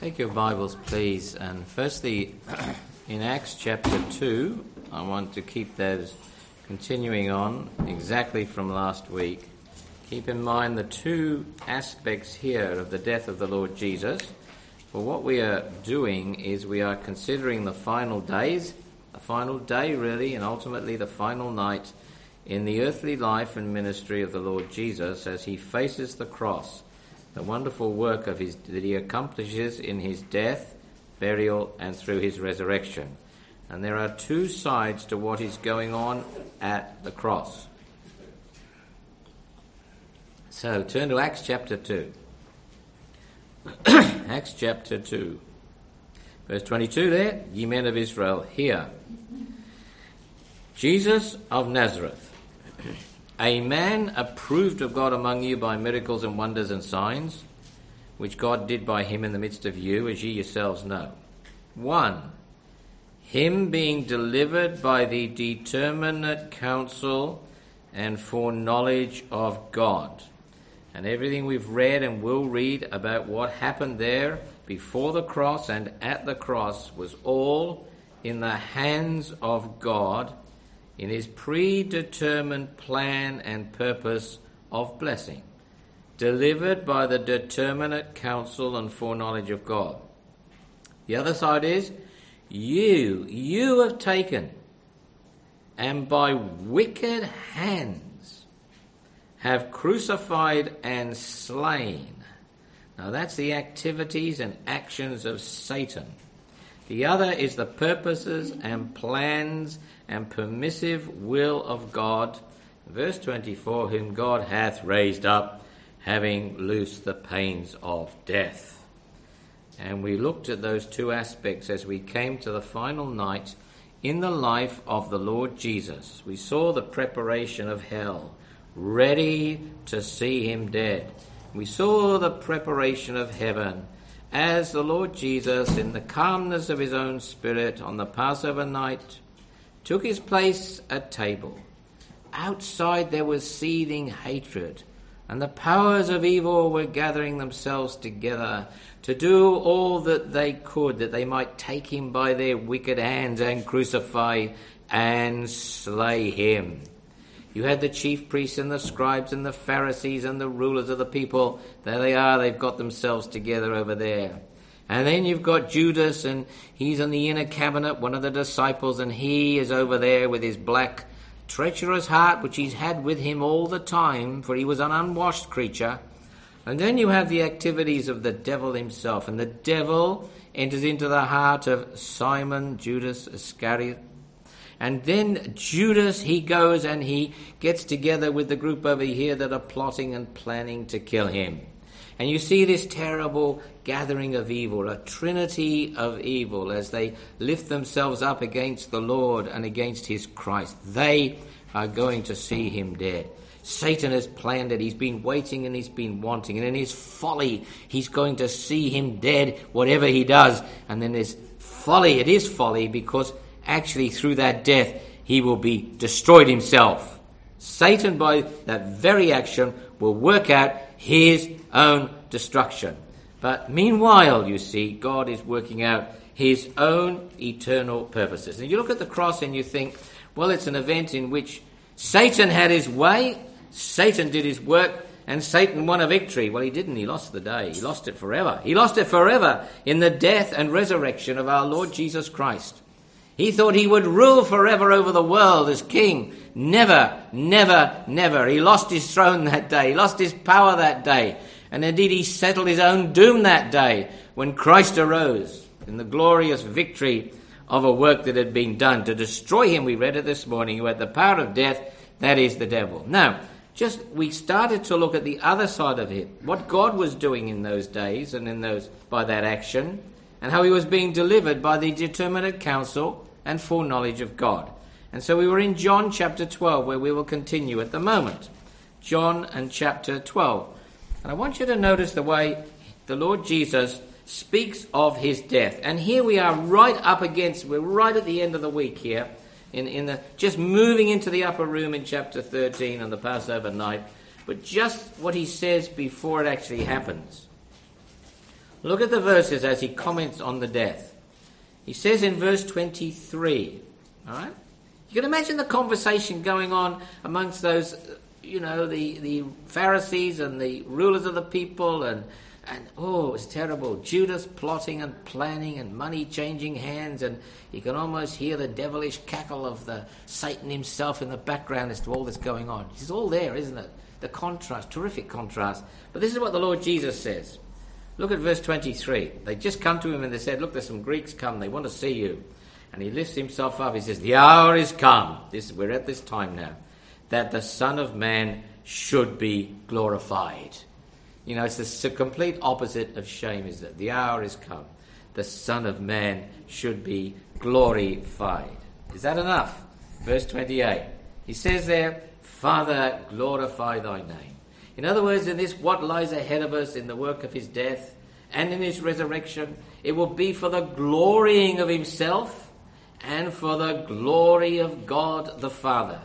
Take your Bibles, please, and firstly, in Acts chapter 2, I want to keep that continuing on exactly from last week. Keep in mind the two aspects here of the death of the Lord Jesus. For what we are doing is we are considering the final days, the final day really, and ultimately the final night in the earthly life and ministry of the Lord Jesus as he faces the cross. The wonderful work of his that he accomplishes in his death, burial, and through his resurrection. And there are two sides to what is going on at the cross. So turn to Acts chapter 2. Acts chapter 2. Verse 22 there, ye men of Israel, hear. Jesus of Nazareth, a man approved of God among you by miracles and wonders and signs, which God did by him in the midst of you, as ye yourselves know. 1. Him being delivered by the determinate counsel and foreknowledge of God. And everything we've read and will read about what happened there before the cross and at the cross was all in the hands of God, in his predetermined plan and purpose of blessing, delivered by the determinate counsel and foreknowledge of God. The other side is, you have taken, and by wicked hands have crucified and slain. Now that's the activities and actions of Satan. The other is the purposes and plans and permissive will of God. Verse 24, whom God hath raised up, having loosed the pains of death. And we looked at those two aspects as we came to the final night in the life of the Lord Jesus. We saw the preparation of hell, ready to see him dead. We saw the preparation of heaven, as the Lord Jesus, in the calmness of his own spirit on the Passover night, took his place at table. Outside there was seething hatred, and the powers of evil were gathering themselves together to do all that they could, that they might take him by their wicked hands and crucify and slay him. You had the chief priests and the scribes and the Pharisees and the rulers of the people. There they are, they've got themselves together over there. And then you've got Judas, and he's in the inner cabinet, one of the disciples, and he is over there with his black, treacherous heart, which he's had with him all the time, for he was an unwashed creature. And then you have the activities of the devil himself, and the devil enters into the heart of Simon, Judas Iscariot. And then Judas, he goes and he gets together with the group over here that are plotting and planning to kill him. And you see this terrible gathering of evil, a trinity of evil, as they lift themselves up against the Lord and against his Christ. They are going to see him dead. Satan has planned it. He's been waiting and he's been wanting. And in his folly, he's going to see him dead, whatever he does. And then there's folly. It is folly because actually, through that death, he will be destroyed himself. Satan, by that very action, will work out his own destruction. But meanwhile, you see, God is working out his own eternal purposes. And you look at the cross and you think, well, it's an event in which Satan had his way, Satan did his work, and Satan won a victory. Well, he didn't. He lost the day. He lost it forever. He lost it forever in the death and resurrection of our Lord Jesus Christ. He thought he would rule forever over the world as king. Never, never, never. He lost his throne that day. He lost his power that day. And indeed he settled his own doom that day when Christ arose in the glorious victory of a work that had been done to destroy him. We read it this morning. Who had the power of death, that is the devil. Now, we started to look at the other side of it. What God was doing in those days and by that action, and how he was being delivered by the determinate counsel and foreknowledge of God. And so we were in John chapter 12, where we will continue at the moment. John and chapter 12. And I want you to notice the way the Lord Jesus speaks of his death. And here we are we're right at the end of the week here, just moving into the upper room in chapter 13 on the Passover night, but just what he says before it actually happens. Look at the verses as he comments on the death. He says in verse 23, all right? You can imagine the conversation going on amongst those, you know, the Pharisees and the rulers of the people, and oh, it's terrible. Judas plotting and planning and money changing hands, and you can almost hear the devilish cackle of the Satan himself in the background as to all that's going on. It's all there, isn't it? The contrast, terrific contrast. But this is what the Lord Jesus says. Look at verse 23. They just come to him and they said, look, there's some Greeks come. They want to see you. And he lifts himself up. He says, the hour is come. We're at this time now. That the Son of Man should be glorified. You know, it's the complete opposite of shame, is it? The hour is come. The Son of Man should be glorified. Is that enough? Verse 28. He says there, Father, glorify thy name. In other words, in this, what lies ahead of us in the work of his death and in his resurrection, it will be for the glorying of himself and for the glory of God the Father.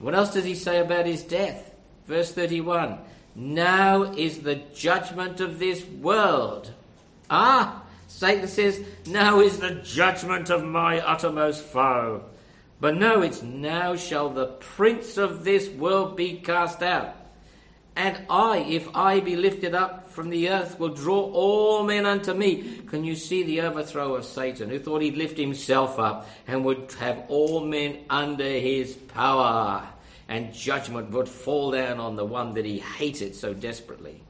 What else does he say about his death? Verse 31, now is the judgment of this world. Ah, Satan says, now is the judgment of my uttermost foe. But no, it's now shall the prince of this world be cast out. And I, if I be lifted up from the earth, will draw all men unto me. Can you see the overthrow of Satan, who thought he'd lift himself up and would have all men under his power? And judgment would fall down on the one that he hated so desperately.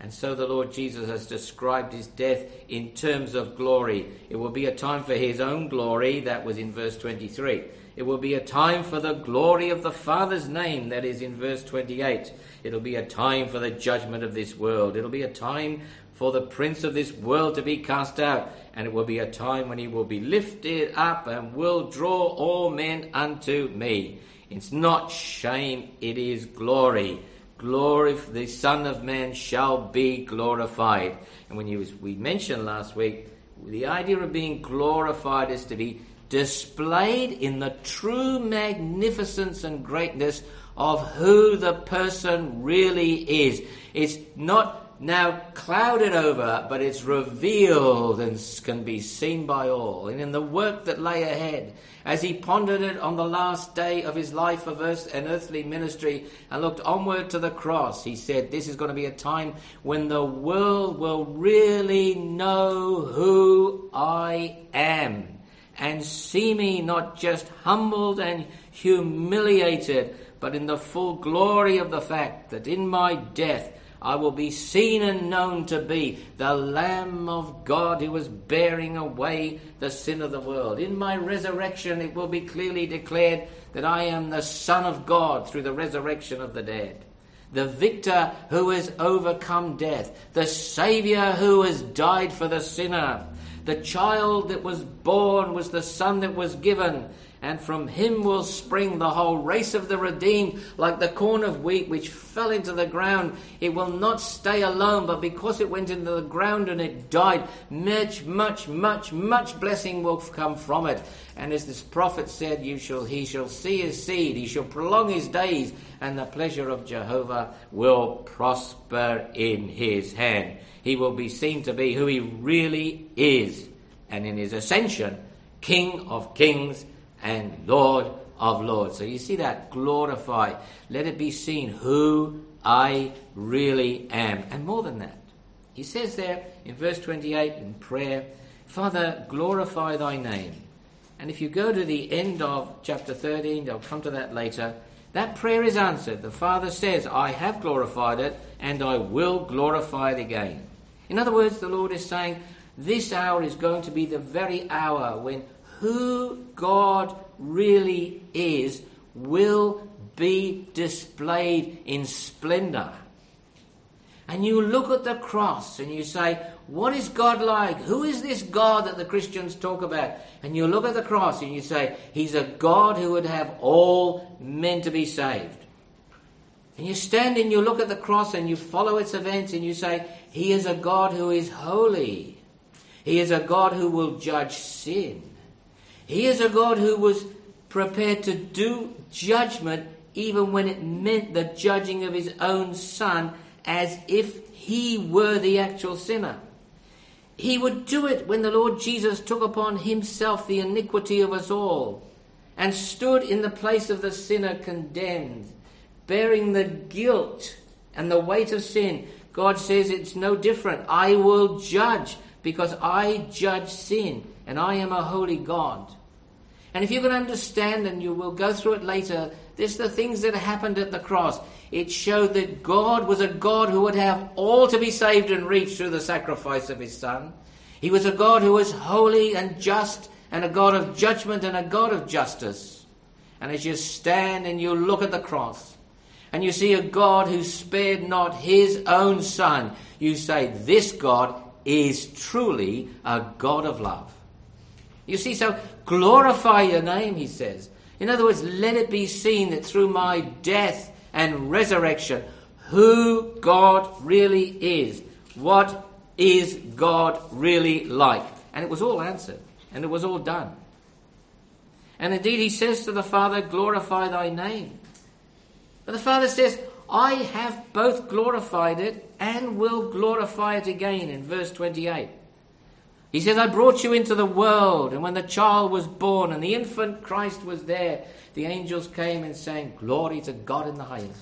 And so the Lord Jesus has described his death in terms of glory. It will be a time for his own glory, that was in verse 23. It will be a time for the glory of the Father's name, that is in verse 28. It'll be a time for the judgment of this world. It'll be a time for the prince of this world to be cast out. And it will be a time when he will be lifted up and will draw all men unto me. It's not shame, it is glory. Glory, the Son of Man shall be glorified. And we mentioned last week, the idea of being glorified is to be displayed in the true magnificence and greatness of who the person really is. It's not now clouded over, but it's revealed and can be seen by all. And in the work that lay ahead, as he pondered it on the last day of his life of earth and earthly ministry and looked onward to the cross, he said, this is going to be a time when the world will really know who I am, and see me not just humbled and humiliated, but in the full glory of the fact that in my death I will be seen and known to be the Lamb of God who was bearing away the sin of the world. In my resurrection it will be clearly declared that I am the Son of God through the resurrection of the dead. The victor who has overcome death. The Saviour who has died for the sinner. The child that was born was the son that was given, and from him will spring the whole race of the redeemed, like the corn of wheat which fell into the ground. It will not stay alone, but because it went into the ground and it died, much blessing will come from it. And as this prophet said, he shall see his seed, he shall prolong his days, and the pleasure of Jehovah will prosper in his hand. He will be seen to be who he really is, and in his ascension, King of kings and Lord of lords. So you see that, glorify. Let it be seen who I really am. And more than that, he says there in verse 28 in prayer, Father, glorify thy name. And if you go to the end of chapter 13, I'll come to that later, that prayer is answered. The Father says, I have glorified it, and I will glorify it again. In other words, the Lord is saying, this hour is going to be the very hour when who God really is will be displayed in splendor. And you look at the cross and you say, what is God like? Who is this God that the Christians talk about? And you look at the cross and you say, he's a God who would have all men to be saved. And you stand and you look at the cross and you follow its events and you say, he is a God who is holy. He is a God who will judge sin. He is a God who was prepared to do judgment even when it meant the judging of his own son, as if he were the actual sinner. He would do it when the Lord Jesus took upon himself the iniquity of us all and stood in the place of the sinner condemned, bearing the guilt and the weight of sin. God says it's no different. I will judge because I judge sin and I am a holy God. And if you can understand, and you will go through it later, there's the things that happened at the cross. It showed that God was a God who would have all to be saved and reached through the sacrifice of his Son. He was a God who was holy and just, and a God of judgment and a God of justice. And as you stand and you look at the cross, and you see a God who spared not his own Son, you say, this God is truly a God of love. You see, so glorify your name, he says. In other words, let it be seen that through my death and resurrection, who God really is. What is God really like? And it was all answered, and it was all done. And indeed, he says to the Father, glorify thy name. But the Father says, I have both glorified it and will glorify it again, in verse 28. He says, I brought you into the world, and when the child was born and the infant Christ was there, the angels came and sang, glory to God in the highest.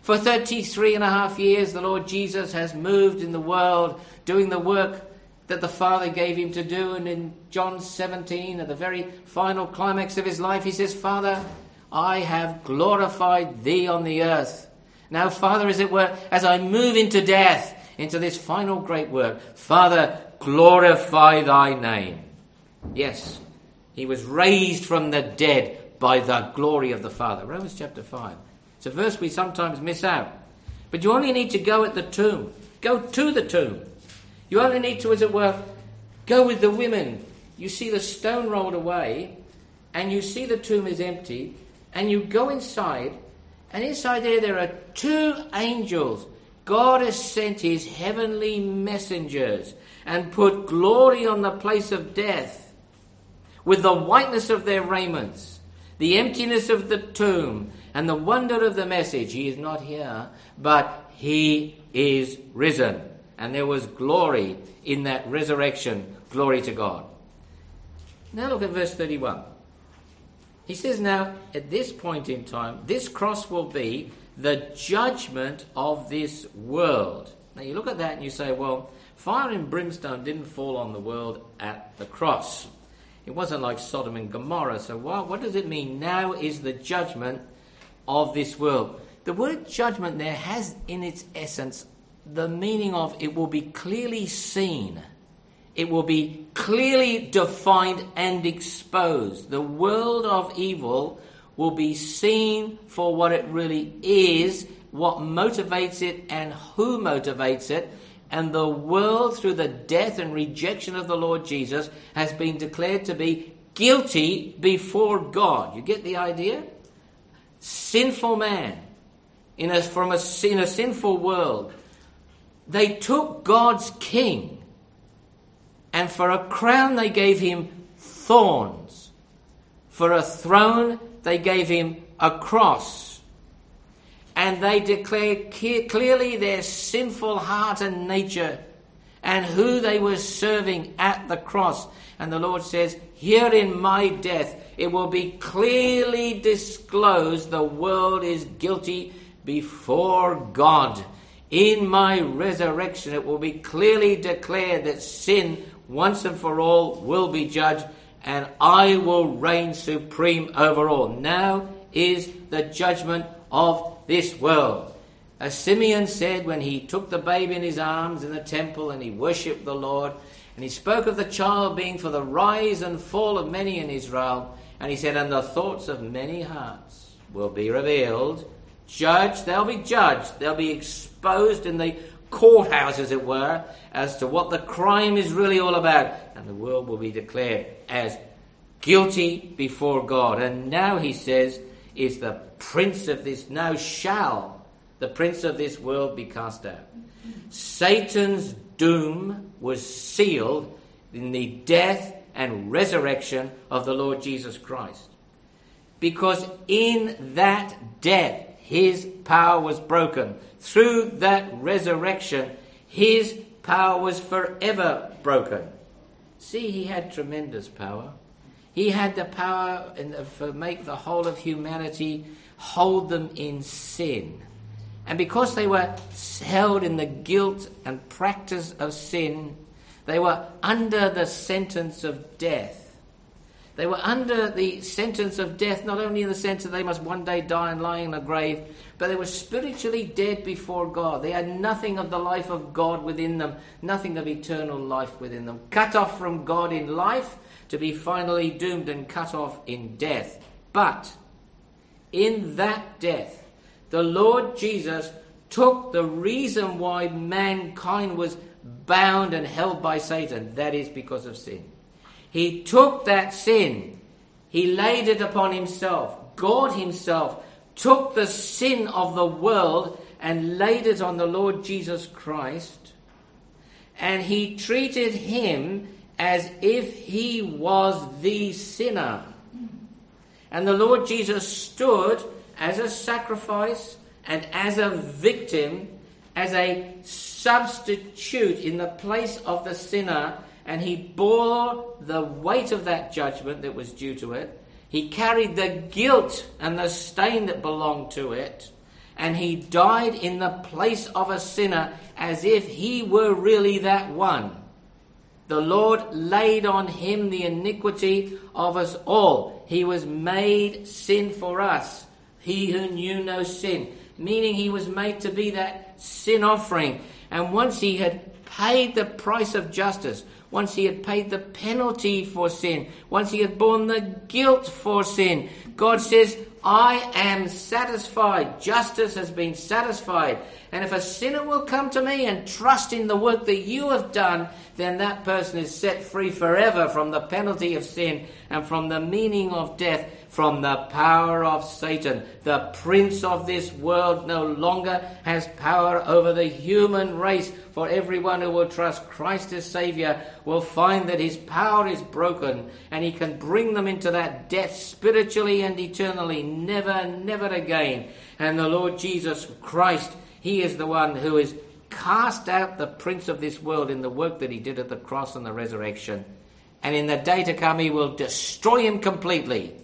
For 33.5 years, the Lord Jesus has moved in the world, doing the work that the Father gave him to do. And in John 17, at the very final climax of his life, he says, Father, I have glorified thee on the earth. Now, Father, as it were, as I move into death, into this final great work, Father, glorify thy name. Yes, he was raised from the dead by the glory of the Father. Romans chapter 5. It's a verse we sometimes miss out. But you only need to go at the tomb. Go to the tomb. You only need to, as it were, go with the women. You see the stone rolled away, and you see the tomb is empty, and you go inside, and inside there are two angels. God has sent his heavenly messengers and put glory on the place of death with the whiteness of their raiments, the emptiness of the tomb, and the wonder of the message. He is not here, but he is risen. And there was glory in that resurrection. Glory to God. Now look at verse 31. He says, now, at this point in time, this cross will be the judgment of this world. Now you look at that and you say, well, fire and brimstone didn't fall on the world at the cross. It wasn't like Sodom and Gomorrah. So what does it mean? Now is the judgment of this world. The word judgment there has in its essence the meaning of it will be clearly seen. It will be clearly defined and exposed. The world of evil will be seen for what it really is, what motivates it and who motivates it. And the world, through the death and rejection of the Lord Jesus, has been declared to be guilty before God. You get the idea? Sinful man in a sinful world. They took God's king, and for a crown they gave him thorns. For a throne they gave him a cross. And they declare clearly their sinful heart and nature and who they were serving at the cross. And the Lord says, here in my death, it will be clearly disclosed the world is guilty before God. In my resurrection, it will be clearly declared that sin, once and for all, will be judged, and I will reign supreme over all. Now is the judgment of this world. As Simeon said when he took the babe in his arms in the temple and he worshipped the Lord, and he spoke of the child being for the rise and fall of many in Israel, and he said, and the thoughts of many hearts will be revealed. Judged. They'll be exposed in the courthouse, as it were, as to what the crime is really all about. And the world will be declared as guilty before God. And now, he says, is the prince of this, now shall the prince of this world be cast out. Satan's doom was sealed in the death and resurrection of the Lord Jesus Christ. Because in that death, his power was broken. Through that resurrection, his power was forever broken. See, he had tremendous power. He had the power to make the whole of humanity hold them in sin. And because they were held in the guilt and practice of sin, they were under the sentence of death. They were under the sentence of death, not only in the sense that they must one day die and lie in a grave, but they were spiritually dead before God. They had nothing of the life of God within them, nothing of eternal life within them. Cut off from God in life, to be finally doomed and cut off in death. But in that death, the Lord Jesus took the reason why mankind was bound and held by Satan. That is because of sin. He took that sin. He laid it upon himself. God himself took the sin of the world and laid it on the Lord Jesus Christ. And he treated him as if he was the sinner. And the Lord Jesus stood as a sacrifice and as a victim, as a substitute in the place of the sinner, and he bore the weight of that judgment that was due to it. He carried the guilt and the stain that belonged to it, and he died in the place of a sinner as if he were really that one. The Lord laid on him the iniquity of us all. He was made sin for us, he who knew no sin, meaning he was made to be that sin offering. And once he had paid the price of justice, once he had paid the penalty for sin, once he had borne the guilt for sin, God says, I am satisfied. Justice has been satisfied. And if a sinner will come to me and trust in the work that you have done, then that person is set free forever from the penalty of sin and from the meaning of death, from the power of Satan. The prince of this world no longer has power over the human race, for everyone who will trust Christ as Saviour will find that his power is broken, and he can bring them into that death spiritually and eternally, never, never again. And the Lord Jesus Christ, he is the one who has cast out the prince of this world in the work that he did at the cross and the resurrection. And in the day to come, he will destroy him completely.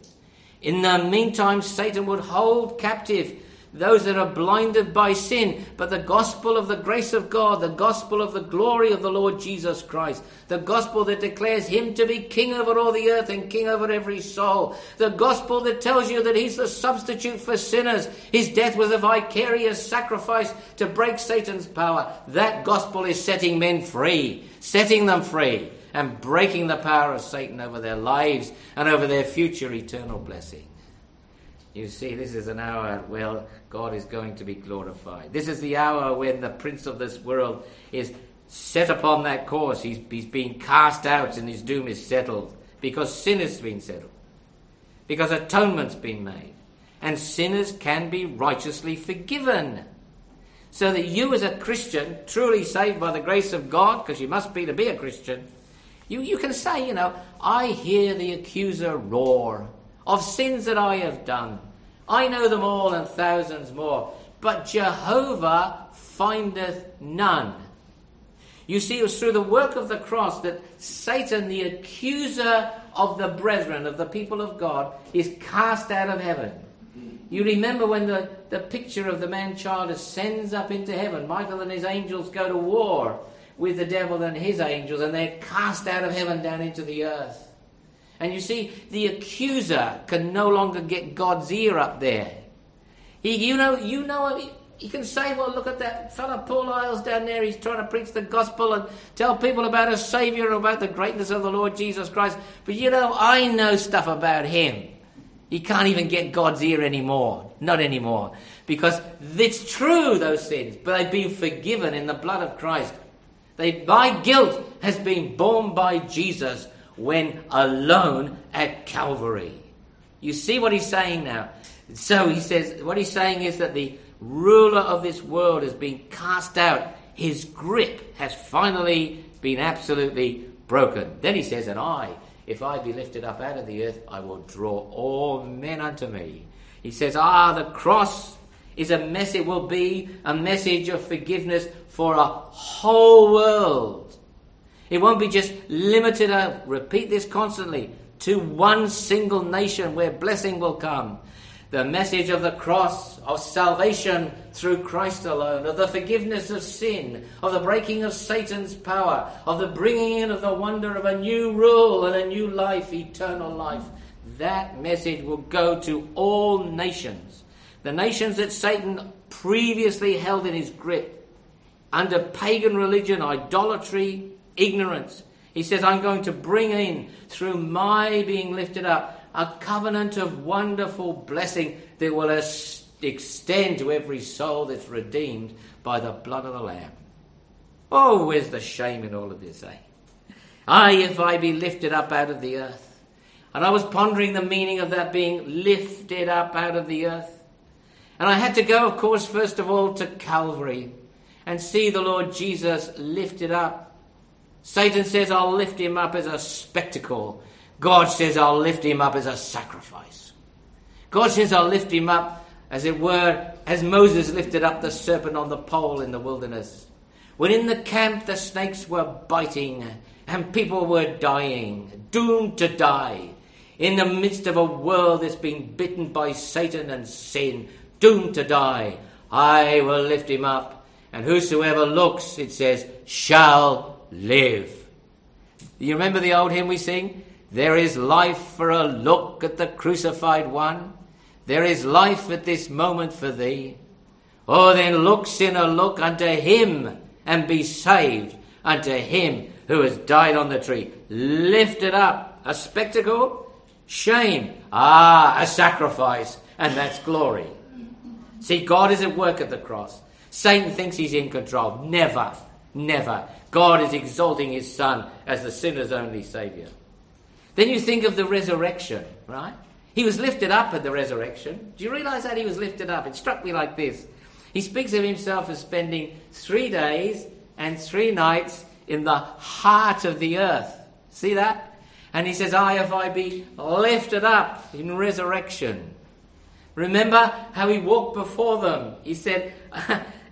In the meantime, Satan would hold captive those that are blinded by sin, but the gospel of the grace of God, the gospel of the glory of the Lord Jesus Christ, the gospel that declares him to be king over all the earth and king over every soul, the gospel that tells you that he's the substitute for sinners, his death was a vicarious sacrifice to break Satan's power. That gospel is setting men free, setting them free, and breaking the power of Satan over their lives and over their future eternal blessing. You see, this is an hour where God is going to be glorified. This is the hour when the prince of this world is set upon that course. He's being cast out and his doom is settled, because sin has been settled, because atonement's been made, and sinners can be righteously forgiven. So that you as a Christian, truly saved by the grace of God, because you must be to be a Christian, you can say, I hear the accuser roar of sins that I have done. I know them all and thousands more, but Jehovah findeth none. You see, it was through the work of the cross that Satan, the accuser of the brethren, of the people of God, is cast out of heaven. You remember when the picture of the man-child ascends up into heaven. Michael and his angels go to war with the devil and his angels, and they're cast out of heaven down into the earth. And you see, the accuser can no longer get God's ear up there. He can say, well, look at that fella Paul Isles down there. He's trying to preach the gospel and tell people about a Saviour, about the greatness of the Lord Jesus Christ. But I know stuff about him. He can't even get God's ear anymore. Not anymore. Because it's true, those sins, but they've been forgiven in the blood of Christ. My guilt has been borne by Jesus when alone at Calvary. You see what he's saying now. So he says, what he's saying is that the ruler of this world has been cast out. His grip has finally been absolutely broken. Then he says, and if I be lifted up out of the earth, I will draw all men unto me. He says, the cross is a message, it will be a message of forgiveness for a whole world. It won't be just limited, I repeat this constantly, to one single nation where blessing will come. The message of the cross, of salvation through Christ alone, of the forgiveness of sin, of the breaking of Satan's power, of the bringing in of the wonder of a new rule and a new life, eternal life. That message will go to all nations. The nations that Satan previously held in his grip, under pagan religion, idolatry, ignorance. He says, I'm going to bring in, through my being lifted up, a covenant of wonderful blessing that will extend to every soul that's redeemed by the blood of the Lamb. Oh, where's the shame in all of this, eh? Aye, if I be lifted up out of the earth. And I was pondering the meaning of that, being lifted up out of the earth. And I had to go, of course, first of all to Calvary and see the Lord Jesus lifted up. Satan says, I'll lift him up as a spectacle. God says, I'll lift him up as a sacrifice. God says, I'll lift him up, as it were, as Moses lifted up the serpent on the pole in the wilderness. When in the camp the snakes were biting and people were dying, doomed to die, in the midst of a world that's been bitten by Satan and sin, doomed to die, I will lift him up, and whosoever looks, it says, shall live. You remember the old hymn we sing? There is life for a look at the crucified one. There is life at this moment for thee. Oh, then look, sinner, look unto him and be saved, unto him who has died on the tree. Lift it up. A spectacle? Shame. Ah, a sacrifice. And that's glory. See, God is at work at the cross. Satan thinks he's in control. Never, never. God is exalting his Son as the sinner's only Saviour. Then you think of the resurrection, right? He was lifted up at the resurrection. Do you realise that he was lifted up? It struck me like this. He speaks of himself as spending 3 days and 3 nights in the heart of the earth. See that? And he says, aye, if I be lifted up in resurrection. Remember how he walked before them. He said,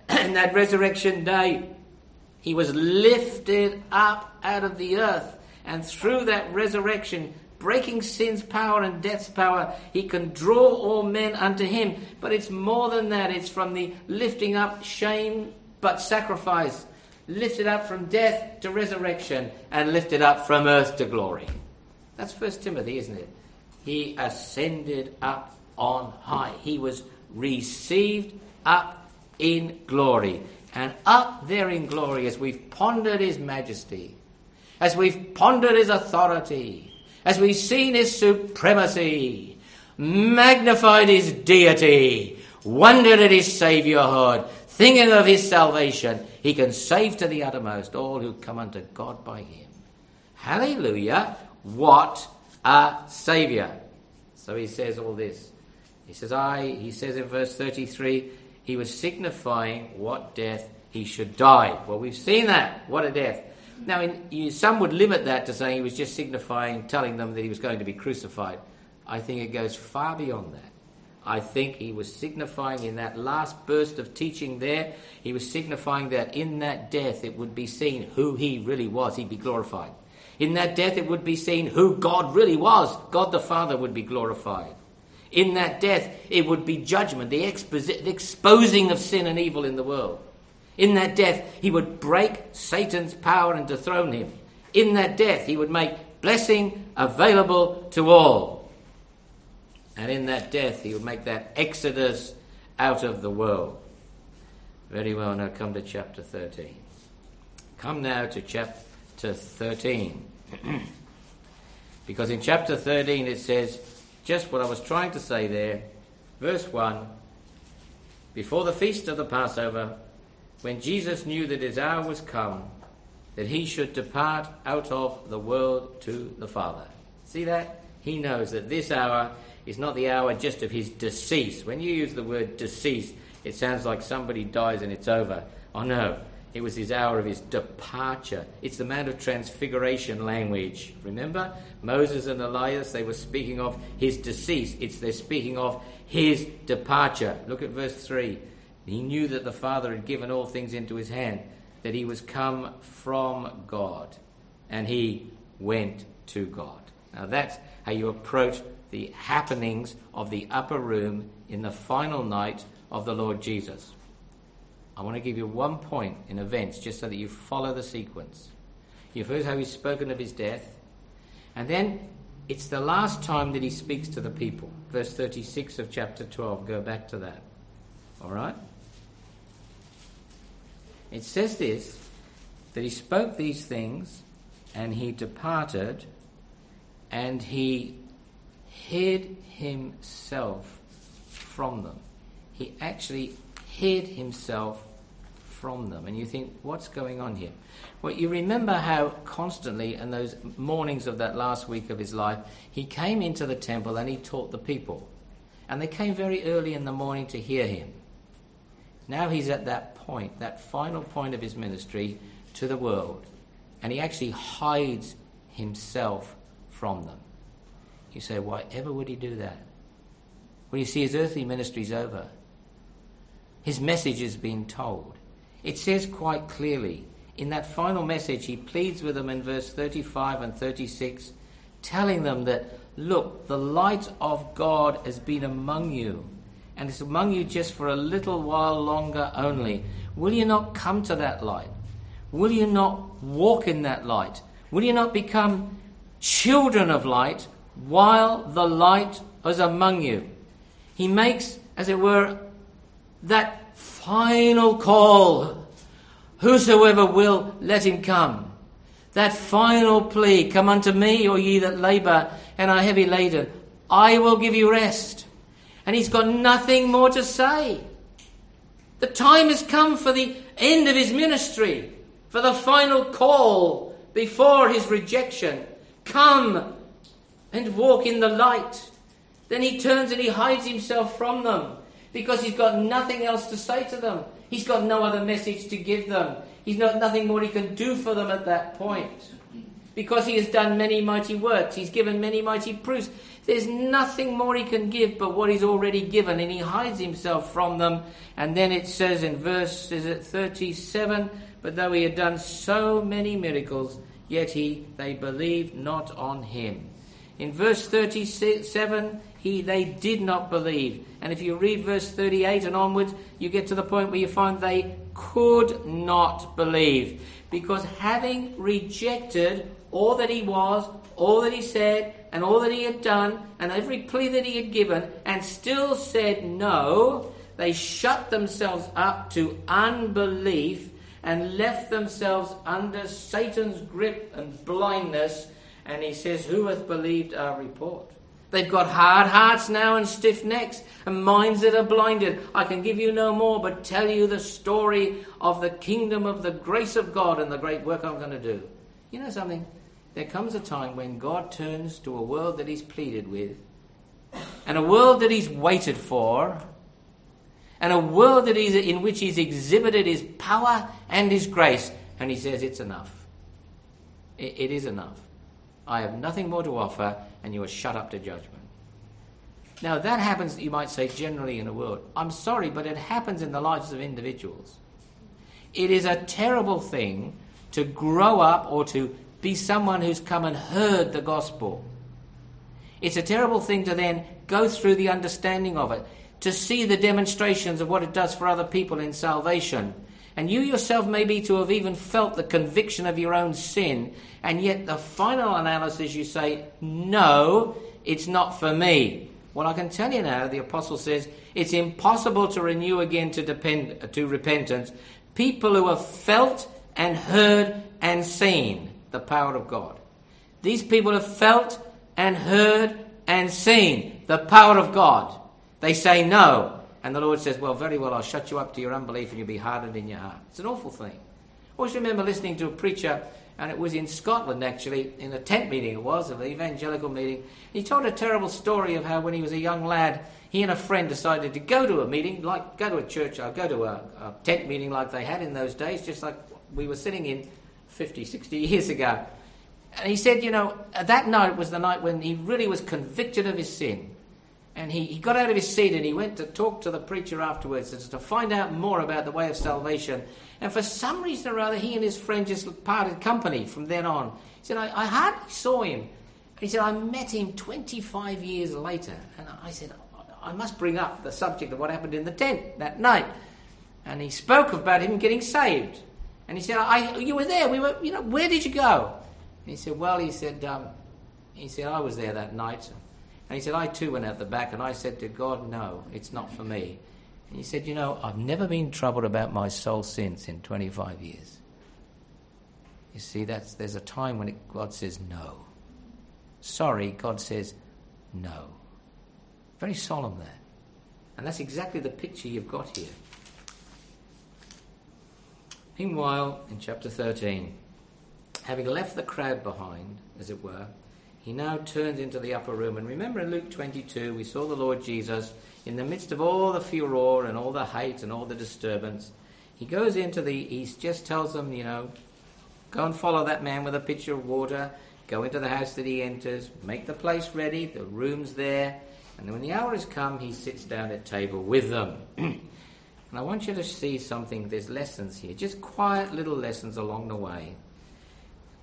in that resurrection day, he was lifted up out of the earth. And through that resurrection, breaking sin's power and death's power, he can draw all men unto him. But it's more than that. It's from the lifting up, shame, but sacrifice. Lifted up from death to resurrection, and lifted up from earth to glory. That's 1 Timothy, isn't it? He ascended up on high. He was received up in glory. And up there in glory, as we've pondered his majesty, as we've pondered his authority, as we've seen his supremacy, magnified his deity, wondered at his saviourhood, thinking of his salvation, he can save to the uttermost all who come unto God by him. Hallelujah! What a saviour! So he says all this. He says in verse 33, he was signifying what death he should die. Well, we've seen that. What a death! Now, some would limit that to saying he was just signifying, telling them that he was going to be crucified. I think it goes far beyond that. I think he was signifying in that last burst of teaching there, he was signifying that in that death it would be seen who he really was. He'd be glorified. In that death it would be seen who God really was. God the Father would be glorified. In that death it would be judgment, the exposing of sin and evil in the world. In that death, he would break Satan's power and dethrone him. In that death, he would make blessing available to all. And in that death, he would make that exodus out of the world. Very well, now come to chapter 13. Come now to chapter 13. Because in chapter 13 it says just what I was trying to say there. Verse 1, before the feast of the Passover, when Jesus knew that his hour was come, that he should depart out of the world to the Father. See that? He knows that this hour is not the hour just of his decease. When you use the word decease, it sounds like somebody dies and it's over. Oh no, It was his hour of his departure. It's the Mount of Transfiguration language. Remember? Moses and Elias, they were speaking of his decease. They're speaking of his departure. Look at verse 3. He knew that the Father had given all things into his hand, that he was come from God, and he went to God. Now that's how you approach the happenings of the upper room in the final night of the Lord Jesus. I want to give you one point in events just so that you follow the sequence. You've heard how he's spoken of his death, and then it's the last time that he speaks to the people. Verse 36 of chapter 12, go back to that. All right? It says this, that he spoke these things, and he departed, and he hid himself from them. He actually hid himself from them. And you think, what's going on here? Well, you remember how constantly in those mornings of that last week of his life, he came into the temple and he taught the people. And they came very early in the morning to hear him. Now he's at that point, that final point of his ministry to the world. And he actually hides himself from them. You say, why ever would he do that? Well, you see, his earthly ministry's over. His message has been told. It says quite clearly, in that final message, he pleads with them in verse 35 and 36, telling them that, look, the light of God has been among you, and it's among you just for a little while longer only. Will you not come to that light? Will you not walk in that light? Will you not become children of light while the light is among you? He makes, as it were, that final call, whosoever will, let him come. That final plea, come unto me, all ye that labour and are heavy laden, I will give you rest. And he's got nothing more to say. The time has come for the end of his ministry, for the final call before his rejection. Come and walk in the light. Then he turns and he hides himself from them, because he's got nothing else to say to them. He's got no other message to give them. He's got nothing more he can do for them at that point, because he has done many mighty works. He's given many mighty proofs. There's nothing more he can give but what he's already given, and he hides himself from them. And then it says in verse, is it 37? But though he had done so many miracles, yet they believed not on him. In verse 37, they did not believe. And if you read verse 38 and onwards, you get to the point where you find they could not believe. Because having rejected all that he was, all that he said, and all that he had done, and every plea that he had given, and still said no, they shut themselves up to unbelief and left themselves under Satan's grip and blindness. And he says, who hath believed our report? They've got hard hearts now and stiff necks and minds that are blinded. I can give you no more but tell you the story of the kingdom of the grace of God and the great work I'm going to do. You know something? There comes a time when God turns to a world that he's pleaded with, and a world that he's waited for, and a world that in which he's exhibited his power and his grace. And he says, it's enough. It is enough. I have nothing more to offer, and you are shut up to judgment. Now that happens, you might say, generally in the world. I'm sorry, but it happens in the lives of individuals. It is a terrible thing to grow up or to be someone who's come and heard the gospel. It's a terrible thing to then go through the understanding of it, to see the demonstrations of what it does for other people in salvation. And you yourself may be to have even felt the conviction of your own sin, and yet the final analysis you say, no, it's not for me. Well, I can tell you now, the apostle says, it's impossible to renew again to repentance people who have felt and heard and seen the power of God. These people have felt and heard and seen the power of God. They say no. And the Lord says, well, very well, I'll shut you up to your unbelief and you'll be hardened in your heart. It's an awful thing. I always remember listening to a preacher and it was in Scotland actually, in a tent meeting it was, an evangelical meeting. He told a terrible story of how when he was a young lad, he and a friend decided to go to a meeting, like go to a church, or go to a tent meeting like they had in those days, just like we were sitting in 50, 60 years ago. And he said, you know, that night was the night when he really was convicted of his sin. And he got out of his seat and he went to talk to the preacher afterwards to find out more about the way of salvation. And for some reason or other, he and his friend just parted company from then on. He said, I hardly saw him. He said, I met him 25 years later. And I said, I must bring up the subject of what happened in the tent that night. And he spoke about him getting saved. And he said, you were there. We were, you know, where did you go? And he said, well, he said, I was there that night. And he said, I too went out the back, and I said to God, no, it's not for me. And he said, you know, I've never been troubled about my soul since in 25 years. You see, there's a time when God says no. Sorry, God says no. Very solemn there. And that's exactly the picture you've got here. Meanwhile, in chapter 13, having left the crowd behind, as it were, he now turns into the upper room. And remember in Luke 22, we saw the Lord Jesus in the midst of all the furore and all the hate and all the disturbance. He goes into he just tells them, you know, go and follow that man with a pitcher of water, go into the house that he enters, make the place ready, the room's there. And when the hour has come, he sits down at table with them. And I want you to see something, there's lessons here, just quiet little lessons along the way.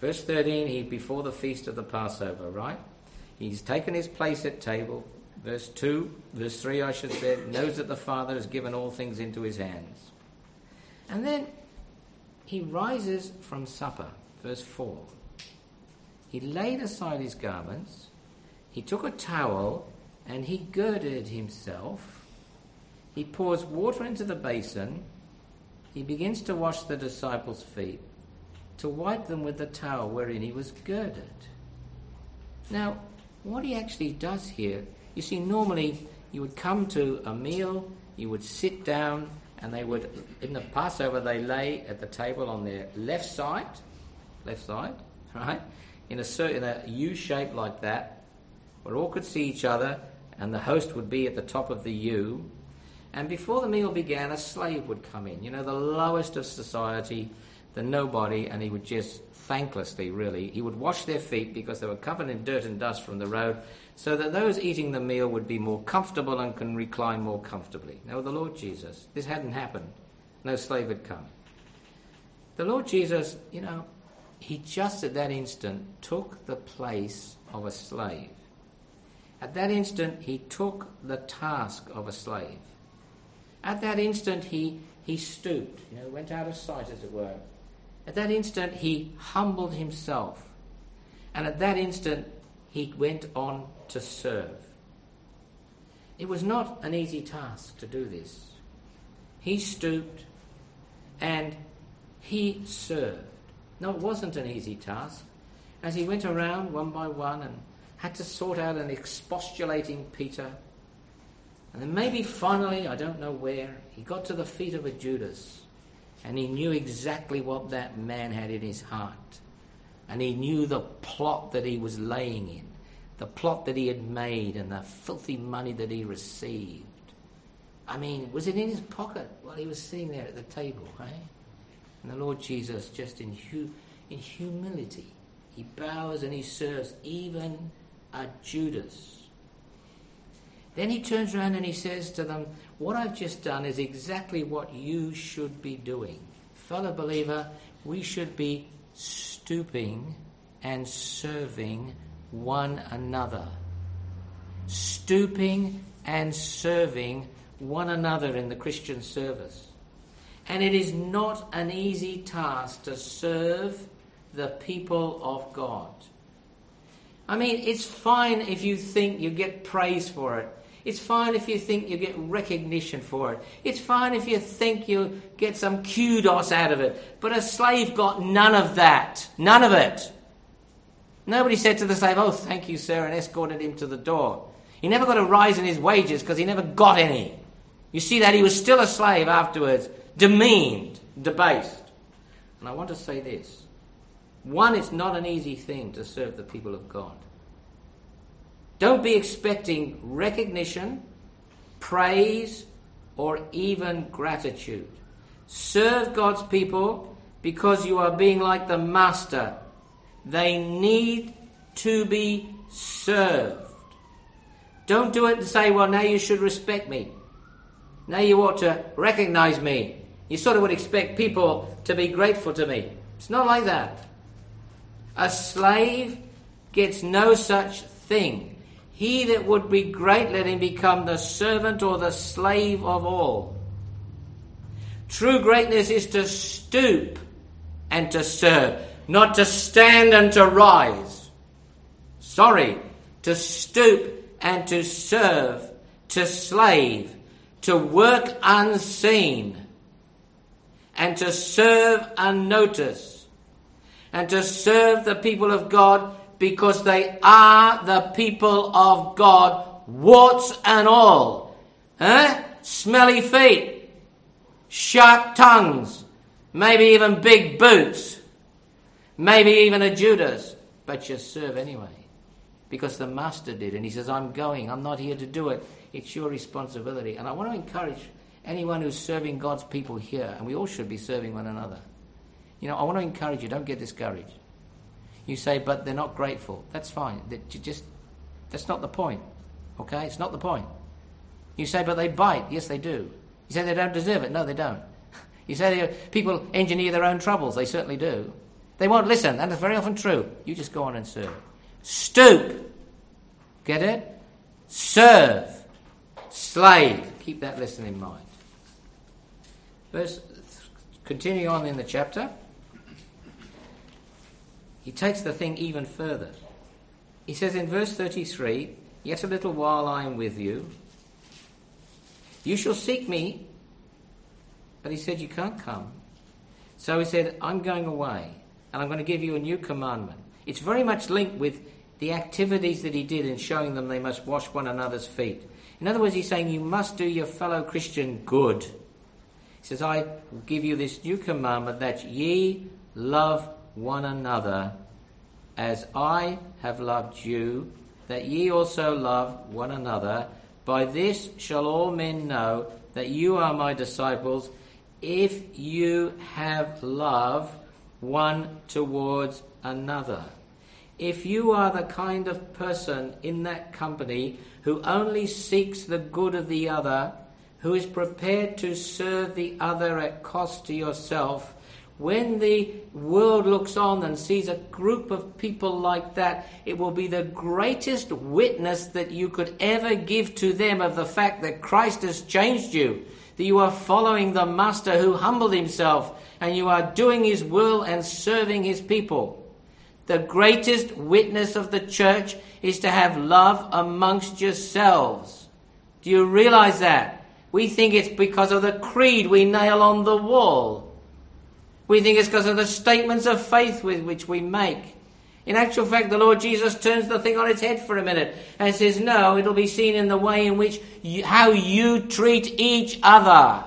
Verse 13, before the feast of the Passover, right? He's taken his place at table. Verse 3, I should say, knows that the Father has given all things into his hands. And then he rises from supper. Verse 4. He laid aside his garments. He took a towel and he girded himself. He pours water into the basin. He begins to wash the disciples' feet, to wipe them with the towel wherein he was girded. Now, what he actually does here, you see, normally you would come to a meal, you would sit down, and they would, in the Passover, they lay at the table on their left side, right, in a U shape like that, where all could see each other, and the host would be at the top of the U. And before the meal began, a slave would come in, you know, the lowest of society, the nobody, and he would just thanklessly, really, he would wash their feet because they were covered in dirt and dust from the road, so that those eating the meal would be more comfortable and can recline more comfortably. Now, the Lord Jesus, this hadn't happened. No slave had come. The Lord Jesus, you know, he just at that instant took the place of a slave. At that instant, he took the task of a slave. At that instant, he stooped, you know, went out of sight, as it were. At that instant, he humbled himself. And at that instant, he went on to serve. It was not an easy task to do this. He stooped and he served. No, it wasn't an easy task. As he went around one by one and had to sort out an expostulating Peter, and then maybe finally, I don't know where, he got to the feet of a Judas, and he knew exactly what that man had in his heart. And he knew the plot that he was laying in, the plot that he had made, and the filthy money that he received. I mean, was it in his pocket while he was sitting there at the table, eh? And the Lord Jesus, just in humility, he bows and he serves even a Judas. Then he turns around and he says to them, what I've just done is exactly what you should be doing. Fellow believer, we should be stooping and serving one another. Stooping and serving one another in the Christian service. And it is not an easy task to serve the people of God. I mean, it's fine if you think you get praise for it. It's fine if you think you get recognition for it. It's fine if you think you get some kudos out of it. But a slave got none of that. None of it. Nobody said to the slave, oh, thank you, sir, and escorted him to the door. He never got a rise in his wages because he never got any. You see that? He was still a slave afterwards, demeaned, debased. And I want to say this. One, it's not an easy thing to serve the people of God. Don't be expecting recognition, praise, or even gratitude. Serve God's people because you are being like the master. They need to be served. Don't do it and say, well, now you should respect me. Now you ought to recognize me. You sort of would expect people to be grateful to me. It's not like that. A slave gets no such thing. He that would be great, let him become the servant or the slave of all. True greatness is to stoop and to serve, not to stand and to rise. Sorry, to stoop and to serve, to slave, to work unseen, and to serve unnoticed, and to serve the people of God because they are the people of God, warts and all. Smelly feet, sharp tongues, maybe even big boots, maybe even a Judas, but you serve anyway because the master did, and he says, I'm going, I'm not here to do it. It's your responsibility. And I want to encourage anyone who's serving God's people here, and we all should be serving one another. You know, I want to encourage you, don't get discouraged. You say, but they're not grateful. That's fine. That's not the point. Okay? It's not the point. You say, but they bite. Yes, they do. You say they don't deserve it. No, they don't. You say people engineer their own troubles. They certainly do. They won't listen. And it's very often true. You just go on and serve. Stoop. Get it? Serve. Slave. Keep that lesson in mind. Continuing on in the chapter, he takes the thing even further. He says in verse 33, yet a little while I am with you. You shall seek me. But he said, you can't come. So he said, I'm going away, and I'm going to give you a new commandment. It's very much linked with the activities that he did in showing them they must wash one another's feet. In other words, he's saying you must do your fellow Christian good. He says, I will give you this new commandment that ye love one another as I have loved you, that ye also love one another. By this shall all men know that you are my disciples, if you have love one towards another. If you are the kind of person in that company who only seeks the good of the other, who is prepared to serve the other at cost to yourself, when the world looks on and sees a group of people like that, it will be the greatest witness that you could ever give to them of the fact that Christ has changed you, that you are following the Master who humbled himself, and you are doing his will and serving his people. The greatest witness of the church is to have love amongst yourselves. Do you realize that? We think it's because of the creed we nail on the wall. We think it's because of the statements of faith with which we make. In actual fact, the Lord Jesus turns the thing on its head for a minute and says, no, it'll be seen in the way in which how you treat each other.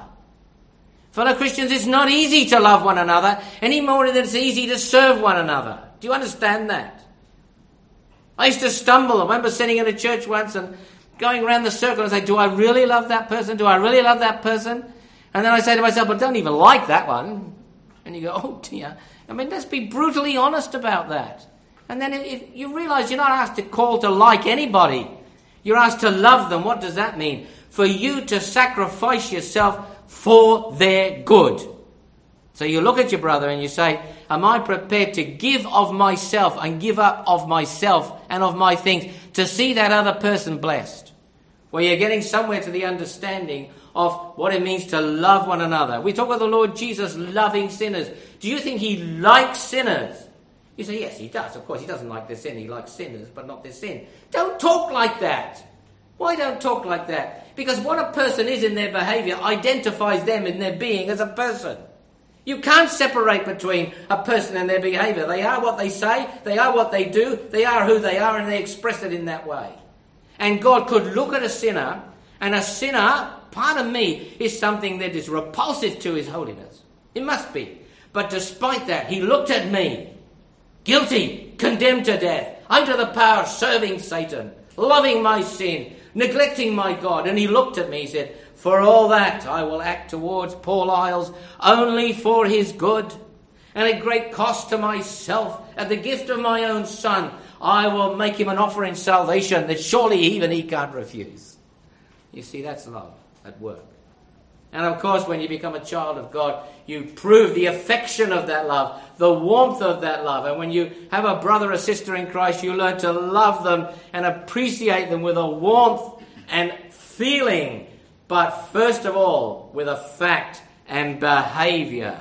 Fellow Christians, it's not easy to love one another any more than it's easy to serve one another. Do you understand that? I used to stumble. I remember sitting in a church once and going around the circle and say, do I really love that person? Do I really love that person? And then I say to myself, well, don't even like that one. And you go, oh dear. I mean, let's be brutally honest about that. And then if you realize you're not asked to call to like anybody. You're asked to love them. What does that mean? For you to sacrifice yourself for their good. So you look at your brother and you say, am I prepared to give of myself and give up of myself and of my things to see that other person blessed? Well, you're getting somewhere to the understanding of what it means to love one another. We talk of the Lord Jesus loving sinners. Do you think he likes sinners? You say, yes, he does. Of course, he doesn't like their sin. He likes sinners, but not their sin. Don't talk like that. Why don't talk like that? Because what a person is in their behavior identifies them in their being as a person. You can't separate between a person and their behaviour. They are what they say, they are what they do, they are who they are, and they express it in that way. And God could look at a sinner, and a sinner, pardon me, is something that is repulsive to his holiness. It must be. But despite that, he looked at me, guilty, condemned to death, under the power, serving Satan, loving my sin, neglecting my God. And he looked at me, he said, for all that I will act towards Paul Isles only for his good, and at great cost to myself, at the gift of my own son, I will make him an offer in salvation that surely even he can't refuse. You see, that's love at work. And of course, when you become a child of God, you prove the affection of that love, the warmth of that love. And when you have a brother or sister in Christ, you learn to love them and appreciate them with a warmth and feeling, but first of all, with a fact and behavior.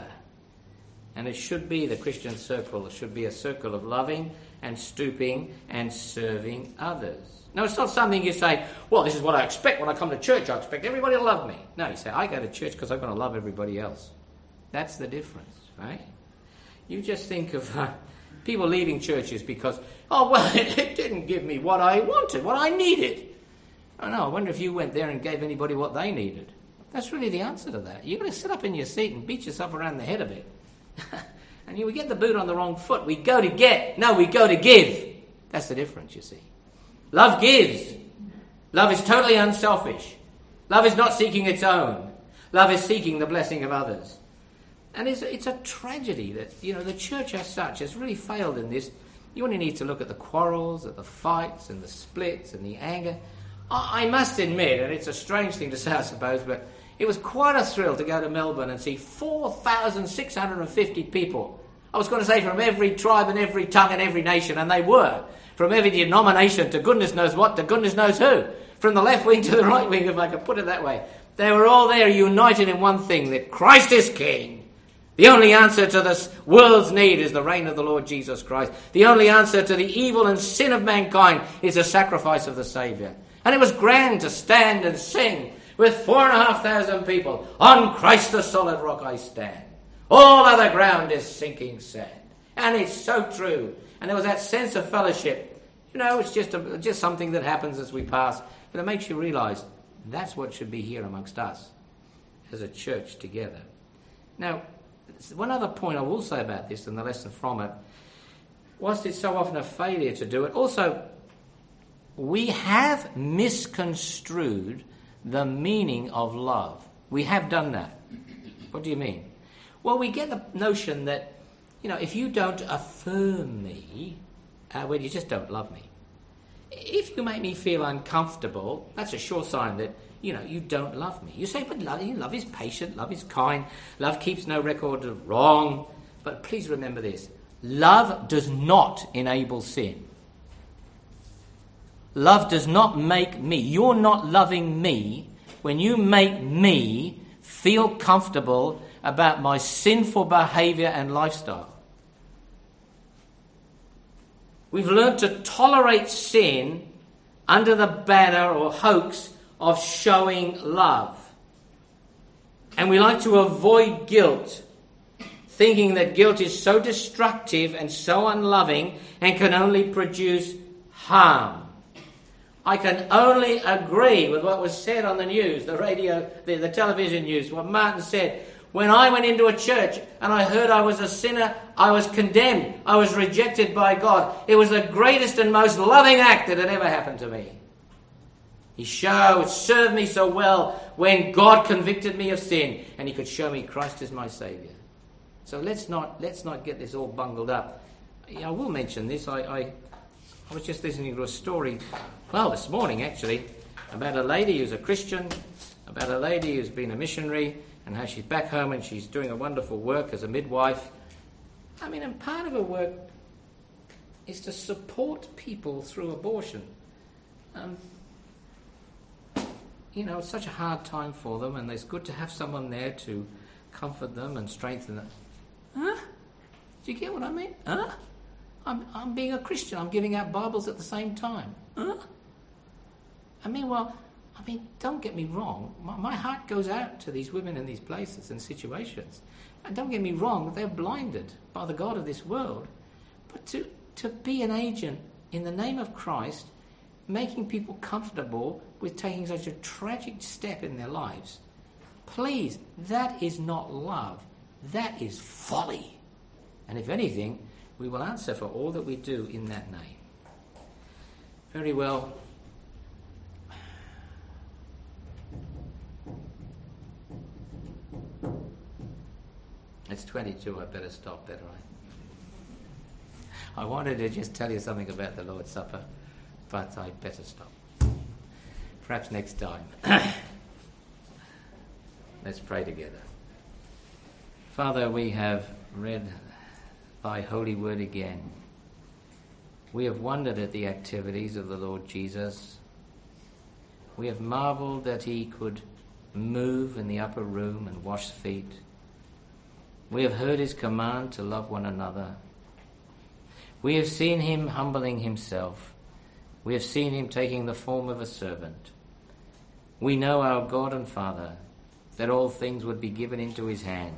And it should be the Christian circle. It should be a circle of loving and stooping and serving others. No, it's not something you say, well, this is what I expect when I come to church. I expect everybody to love me. No, you say, I go to church because I'm going to love everybody else. That's the difference, right? You just think of people leaving churches because, oh, well, it didn't give me what I wanted, what I needed. Oh, no, I wonder if you went there and gave anybody what they needed. That's really the answer to that. You've got to sit up in your seat and beat yourself around the head a bit. And you would get the boot on the wrong foot. We go to get. No, we go to give. That's the difference, you see. Love gives. Love is totally unselfish. Love is not seeking its own. Love is seeking the blessing of others. And it's a tragedy that, the church as such has really failed in this. You only need to look at the quarrels, at the fights and the splits and the anger. I must admit, and it's a strange thing to say, I suppose, but it was quite a thrill to go to Melbourne and see 4,650 people. I was going to say from every tribe and every tongue and every nation, and they were. From every denomination to goodness knows what to goodness knows who. From the left wing to the right wing, if I could put it that way. They were all there united in one thing, that Christ is King. The only answer to this world's need is the reign of the Lord Jesus Christ. The only answer to the evil and sin of mankind is the sacrifice of the Saviour. And it was grand to stand and sing with 4,500 people. On Christ the solid rock I stand. All other ground is sinking sand. And it's so true. And there was that sense of fellowship. It's just something that happens as we pass. But it makes you realise that's what should be here amongst us as a church together. Now, one other point I will say about this and the lesson from it, whilst it's so often a failure to do it, also we have misconstrued the meaning of love. We have done that. What do you mean? Well, we get the notion that if you don't affirm me, you just don't love me. If you make me feel uncomfortable, that's a sure sign that, you don't love me. You say, but love is patient, love is kind, love keeps no record of wrong. But please remember this, love does not enable sin. Love does not make me. You're not loving me when you make me feel comfortable about my sinful behaviour and lifestyle. We've learned to tolerate sin under the banner or hoax of showing love. And we like to avoid guilt, thinking that guilt is so destructive and so unloving and can only produce harm. I can only agree with what was said on the news, the radio, the television news, what Martin said. When I went into a church and I heard I was a sinner, I was condemned, I was rejected by God. It was the greatest and most loving act that had ever happened to me. He served me so well when God convicted me of sin and he could show me Christ as my Saviour. So let's not get this all bungled up. I will mention this. I was just listening to a story, this morning actually, about a lady who's a Christian, about a lady who's been a missionary, and how she's back home and she's doing a wonderful work as a midwife. And part of her work is to support people through abortion. It's such a hard time for them, and it's good to have someone there to comfort them and strengthen them. Huh? Do you get what I mean? Huh? I'm being a Christian. I'm giving out Bibles at the same time. Huh? Don't get me wrong. My heart goes out to these women in these places and situations. And don't get me wrong, they're blinded by the God of this world. But to be an agent in the name of Christ, making people comfortable with taking such a tragic step in their lives, please, that is not love. That is folly. And if anything, We will answer for all that we do in that name. Very well. It's 22, I better stop that, right? I wanted to just tell you something about the Lord's Supper, but I better stop. Perhaps next time. Let's pray together. Father, we have read thy holy word again. We have wondered at the activities of the Lord Jesus. We have marveled that he could move in the upper room and wash feet. We have heard his command to love one another. We have seen him humbling himself. We have seen him taking the form of a servant. We know, our God and Father, that all things would be given into his hand,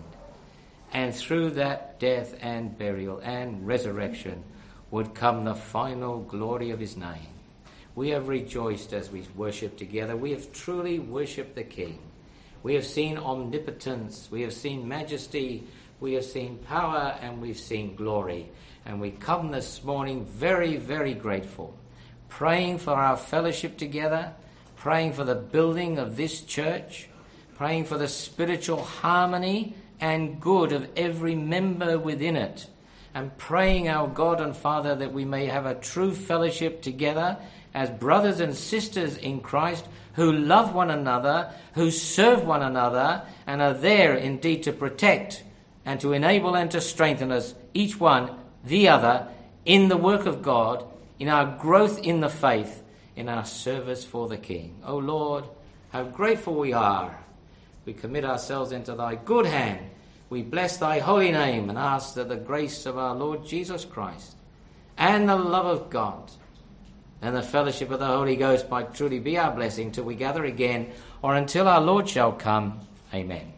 and through that death and burial and resurrection would come the final glory of his name. We have rejoiced as we worshipped together. We have truly worshipped the King. We have seen omnipotence, we have seen majesty, we have seen power, and we've seen glory. And we come this morning very, very grateful, praying for our fellowship together, praying for the building of this church, praying for the spiritual harmony and good of every member within it, and praying, our God and Father, that we may have a true fellowship together as brothers and sisters in Christ, who love one another, who serve one another, and are there indeed to protect and to enable and to strengthen us, each one, the other, in the work of God, in our growth in the faith, in our service for the King. O Lord, how grateful we are. We commit ourselves into thy good hand. We bless thy holy name and ask that the grace of our Lord Jesus Christ and the love of God and the fellowship of the Holy Ghost might truly be our blessing till we gather again or until our Lord shall come. Amen.